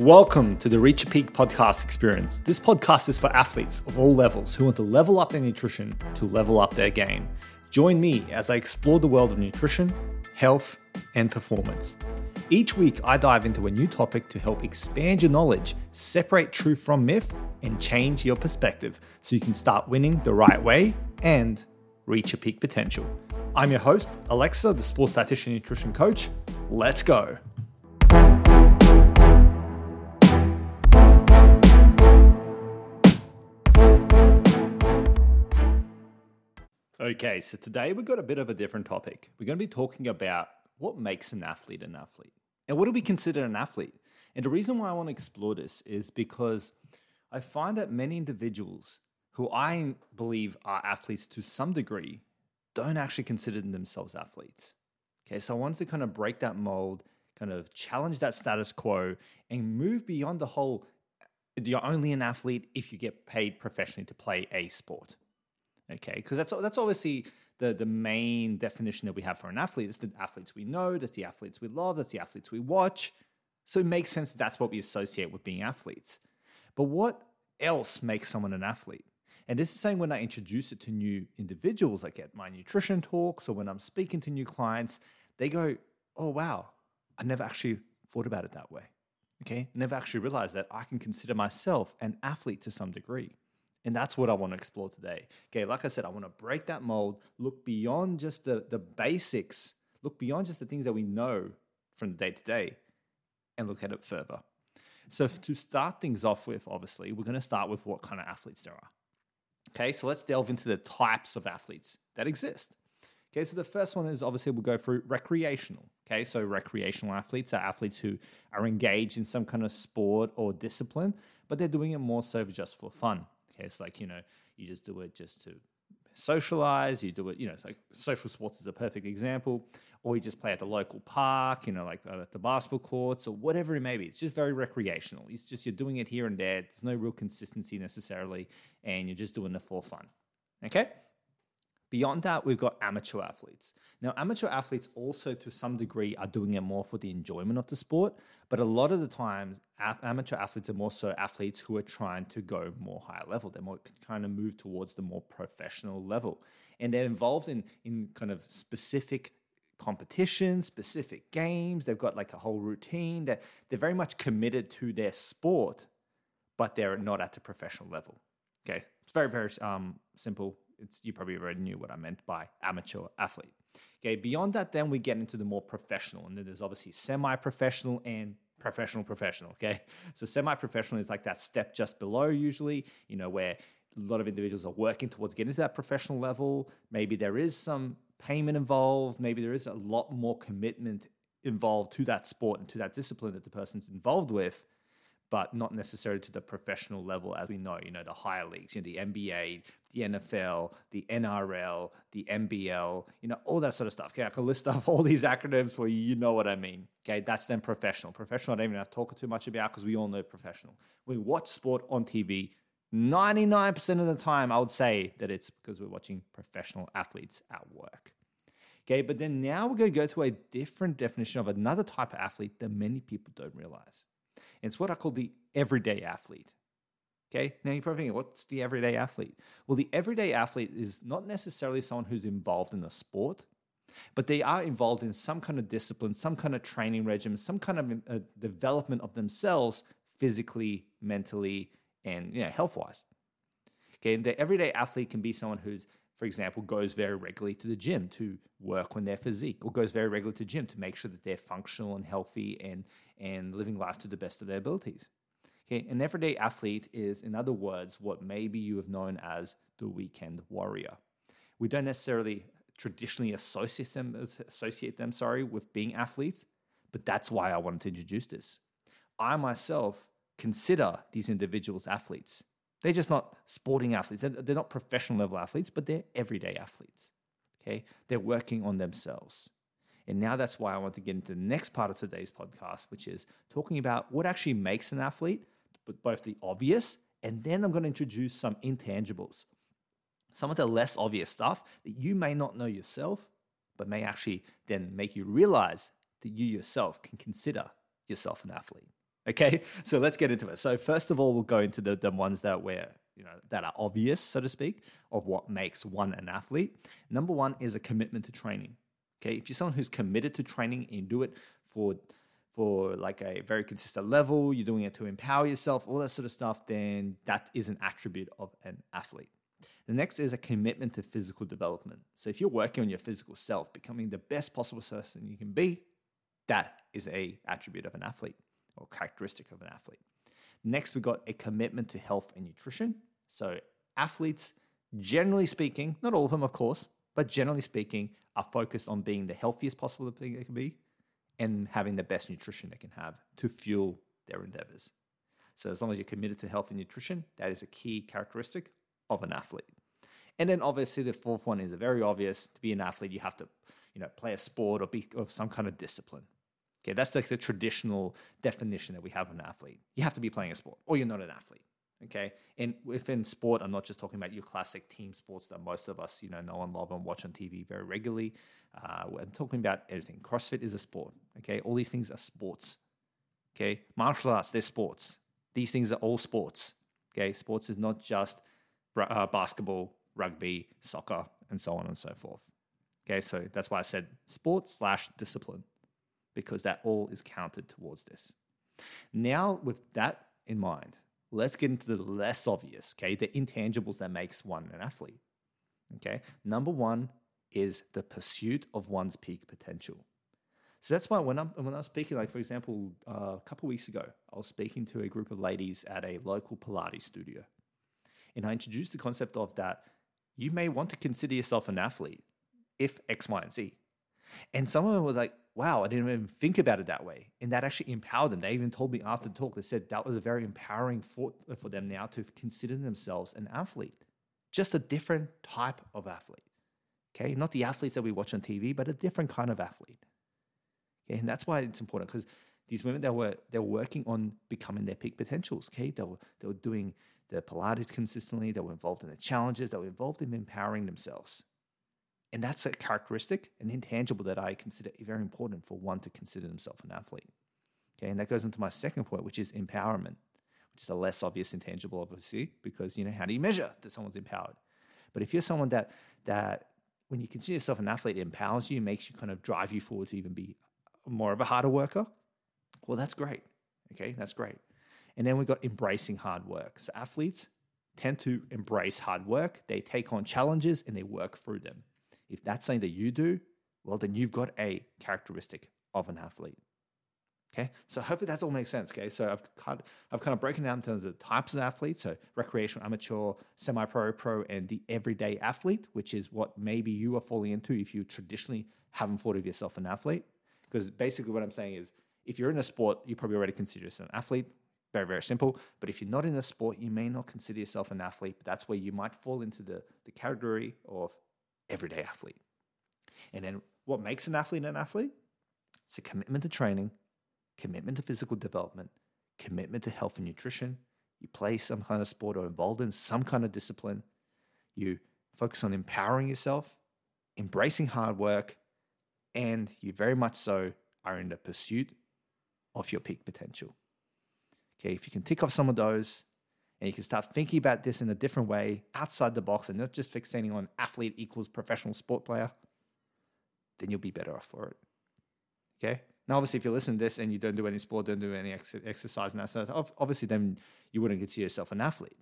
Welcome to the Reach Your Peak podcast experience. This podcast is for athletes of all levels who want to level up their nutrition to level up their game. Join me as I explore the world of nutrition, health, and performance. Each week, I dive into a new topic to help expand your knowledge, separate truth from myth, and change your perspective so you can start winning the right way and reach your peak potential. I'm your host, Alexa, the sports dietitian and nutrition coach. Let's go. Okay, so today we've got a bit of a different topic. We're going to be talking about what makes an athlete, and what do we consider an athlete? And the reason why I want to explore this is because I find that many individuals who I believe are athletes to some degree don't actually consider themselves athletes. Okay, so I wanted to kind of break that mold, kind of challenge that status quo, and move beyond the whole, you're only an athlete if you get paid professionally to play a sport. Okay, because that's obviously the main definition that we have for an athlete. It's the athletes we know, that's the athletes we love, that's the athletes we watch. So it makes sense that that's what we associate with being athletes. But what else makes someone an athlete? And this is saying when I introduce it to new individuals, like at my nutrition talks or when I'm speaking to new clients, they go, oh, wow, I never actually thought about it that way. Okay, never actually realized that I can consider myself an athlete to some degree. And that's what I want to explore today. Okay, like I said, I want to break that mold, look beyond just the basics, look beyond just the things that we know from day to day and look at it further. So to start things off with, obviously, we're going to start with what kind of athletes there are. Okay, so let's delve into the types of athletes that exist. Okay, so the first one is obviously we'll go through recreational. Okay, so recreational athletes are athletes who are engaged in some kind of sport or discipline, but they're doing it more so just for fun. Okay, it's like, you know, you just do it just to socialize, you do it, you know, it's like social sports is a perfect example, or you just play at the local park, you know, like at the basketball courts or whatever it may be. It's just very recreational. It's just you're doing it here and there. There's no real consistency necessarily, and you're just doing it for fun. Okay? Beyond that, we've got amateur athletes. Now, amateur athletes also, to some degree, are doing it more for the enjoyment of the sport, but a lot of the times, amateur athletes are more so athletes who are trying to go more higher level. They're more kind of move towards the more professional level, and they're involved in kind of specific competitions, specific games. They've got like a whole routine. They're very much committed to their sport, but they're not at the professional level. Okay, it's very, very simple. You probably already knew what I meant by amateur athlete. Okay, beyond that, then we get into the more professional. And then there's obviously semi-professional and professional, okay? So semi-professional is like that step just below usually, you know, where a lot of individuals are working towards getting to that professional level. Maybe there is some payment involved. Maybe there is a lot more commitment involved to that sport and to that discipline that the person's involved with, but not necessarily to the professional level as we know, you know, the higher leagues, you know, the NBA, the NFL, the NRL, the NBL, you know, all that sort of stuff. Okay, I can list off all these acronyms for you, you know what I mean. Okay, that's then professional. Professional, I don't even have to talk too much about because we all know professional. We watch sport on TV 99% of the time, I would say that it's because we're watching professional athletes at work. Okay, but then now we're going to go to a different definition of another type of athlete that many people don't realize. It's what I call the everyday athlete. Okay, now you're probably thinking, what's the everyday athlete? Well, the everyday athlete is not necessarily someone who's involved in a sport, but they are involved in some kind of discipline, some kind of training regimen, some kind of development of themselves physically, mentally, and you know, health-wise. Okay, and the everyday athlete can be someone who's, for example, goes very regularly to the gym to work on their physique, or goes very regularly to the gym to make sure that they're functional and healthy and living life to the best of their abilities. Okay, an everyday athlete is, in other words, what maybe you have known as the weekend warrior. We don't necessarily traditionally associate them with being athletes, but that's why I wanted to introduce this. I myself consider these individuals athletes. They're just not sporting athletes. They're not professional level athletes, but they're everyday athletes. Okay, they're working on themselves. And now that's why I want to get into the next part of today's podcast, which is talking about what actually makes an athlete, but both the obvious, and then I'm going to introduce some intangibles, some of the less obvious stuff that you may not know yourself, but may actually then make you realize that you yourself can consider yourself an athlete. Okay, so let's get into it. So first of all, we'll go into the ones that we're, that are obvious, so to speak, of what makes one an athlete. Number one is a commitment to training. Okay, if you're someone who's committed to training and you do it for like a very consistent level, you're doing it to empower yourself, all that sort of stuff, then that is an attribute of an athlete. The next is a commitment to physical development. So if you're working on your physical self, becoming the best possible person you can be, that is an attribute of an athlete or characteristic of an athlete. Next, we got a commitment to health and nutrition. So athletes, generally speaking, not all of them, of course, but generally speaking, are focused on being the healthiest possible thing they can be and having the best nutrition they can have to fuel their endeavors. So as long as you're committed to health and nutrition, that is a key characteristic of an athlete. And then obviously the fourth one is very obvious. To be an athlete, you have to, play a sport or be of some kind of discipline. Okay, that's like the traditional definition that we have of an athlete. You have to be playing a sport or you're not an athlete. Okay, and within sport, I'm not just talking about your classic team sports that most of us, know and love and watch on TV very regularly. I'm talking about everything. CrossFit is a sport. Okay, all these things are sports. Okay, martial arts, they're sports. These things are all sports. Okay, sports is not just basketball, rugby, soccer, and so on and so forth. Okay, so that's why I said sport/discipline, because that all is counted towards this. Now, with that in mind, let's get into the less obvious, okay, the intangibles that makes one an athlete, okay? Number one is the pursuit of one's peak potential. So that's why when I was speaking, like for example, a couple of weeks ago, I was speaking to a group of ladies at a local Pilates studio, and I introduced the concept of that you may want to consider yourself an athlete if X, Y, and Z. And some of them were like, wow, I didn't even think about it that way. And that actually empowered them. They even told me after the talk, they said that was a very empowering thought for them now to consider themselves an athlete, just a different type of athlete. Okay, not the athletes that we watch on TV, but a different kind of athlete. Okay, and that's why it's important, because these women they were working on becoming their peak potentials. Okay, they were doing the Pilates consistently. They were involved in the challenges. They were involved in empowering themselves. And that's a characteristic, an intangible that I consider very important for one to consider themselves an athlete. Okay, and that goes into my second point, which is empowerment, which is a less obvious intangible, obviously, because how do you measure that someone's empowered? But if you're someone that when you consider yourself an athlete, it empowers you, makes you kind of drive you forward to even be more of a harder worker, well, that's great. Okay, that's great. And then we've got embracing hard work. So athletes tend to embrace hard work. They take on challenges and they work through them. If that's something that you do, well, then you've got a characteristic of an athlete. Okay, so hopefully that's all makes sense. Okay, so I've kind of broken down in terms of types of athletes: so recreational, amateur, semi-pro, pro, and the everyday athlete, which is what maybe you are falling into if you traditionally haven't thought of yourself an athlete. Because basically what I'm saying is, if you're in a sport, you probably already consider yourself an athlete. Very, very simple. But if you're not in a sport, you may not consider yourself an athlete. But that's where you might fall into the category of everyday athlete. And then what makes an athlete an athlete? It's a commitment to training, commitment to physical development, commitment to health and nutrition. You play some kind of sport or involved in some kind of discipline. You focus on empowering yourself, embracing hard work, and you very much so are in the pursuit of your peak potential. Okay, if you can tick off some of those, and you can start thinking about this in a different way, outside the box, and not just fixating on athlete equals professional sport player, then you'll be better off for it. Okay? Now, obviously, if you listen to this and you don't do any sport, don't do any exercise, and that sort of stuff, obviously, then you wouldn't consider yourself an athlete.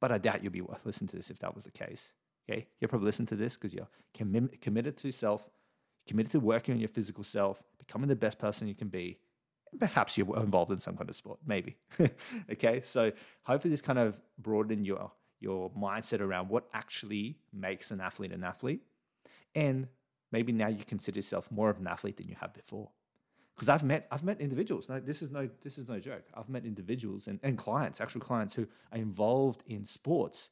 But I doubt you'll be worth listening to this if that was the case. Okay? You'll probably listen to this because you're committed to yourself, committed to working on your physical self, becoming the best person you can be. Perhaps you're involved in some kind of sport, maybe. Okay, so hopefully this kind of broadened your mindset around what actually makes an athlete, and maybe now you consider yourself more of an athlete than you have before. Because I've met individuals. No, this is no joke. I've met individuals and clients, actual clients who are involved in sports,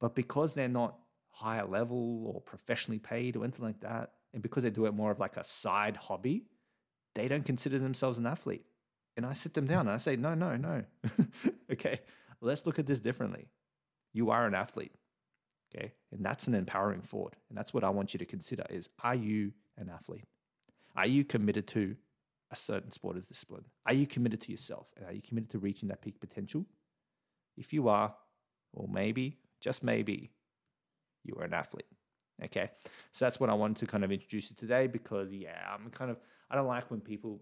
but because they're not higher level or professionally paid or anything like that, and because they do it more of like a side hobby, they don't consider themselves an athlete. And I sit them down and I say, no. Okay, let's look at this differently. You are an athlete, okay? And that's an empowering thought. And that's what I want you to consider is, are you an athlete? Are you committed to a certain sport of discipline? Are you committed to yourself? And are you committed to reaching that peak potential? If you are, well, maybe, just maybe, you are an athlete. Okay, so that's what I wanted to kind of introduce you today, because I don't like when people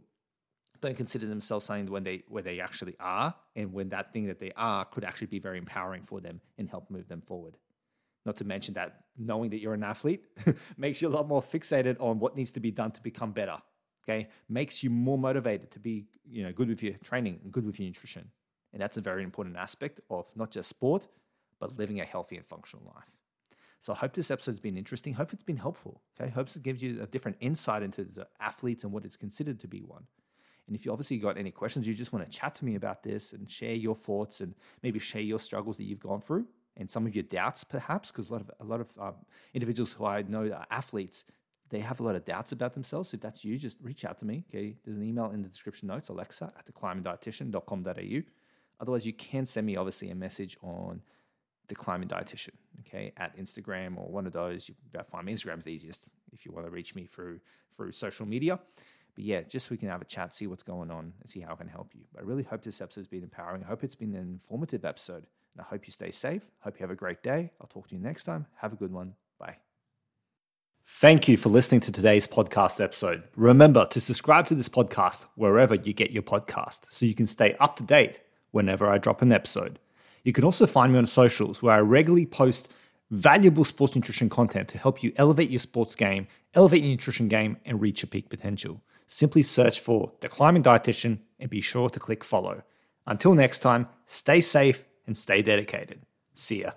don't consider themselves something when they where they actually are, and when that thing that they are could actually be very empowering for them and help move them forward. Not to mention that knowing that you're an athlete makes you a lot more fixated on what needs to be done to become better. Okay, makes you more motivated to be good with your training and good with your nutrition, and that's a very important aspect of not just sport but living a healthy and functional life. So I hope this episode's been interesting. Hope it's been helpful. Okay, hope it gives you a different insight into the athletes and what it's considered to be one. And if you obviously got any questions, you just want to chat to me about this and share your thoughts and maybe share your struggles that you've gone through and some of your doubts, perhaps, because a lot of individuals who I know are athletes, they have a lot of doubts about themselves. If that's you, just reach out to me. Okay, there's an email in the description notes, alexa@theclimbingdietitian.com.au. Otherwise, you can send me obviously a message on The Climbing Dietitian, okay, at Instagram or one of those. You can find me. Instagram's the easiest if you want to reach me through social media. But yeah, just so we can have a chat, see what's going on, and see how I can help you. But I really hope this episode's been empowering. I hope it's been an informative episode. And I hope you stay safe. Hope you have a great day. I'll talk to you next time. Have a good one. Bye. Thank you for listening to today's podcast episode. Remember to subscribe to this podcast wherever you get your podcast so you can stay up to date whenever I drop an episode. You can also find me on socials where I regularly post valuable sports nutrition content to help you elevate your sports game, elevate your nutrition game, and reach your peak potential. Simply search for The Climbing Dietitian and be sure to click follow. Until next time, stay safe and stay dedicated. See ya.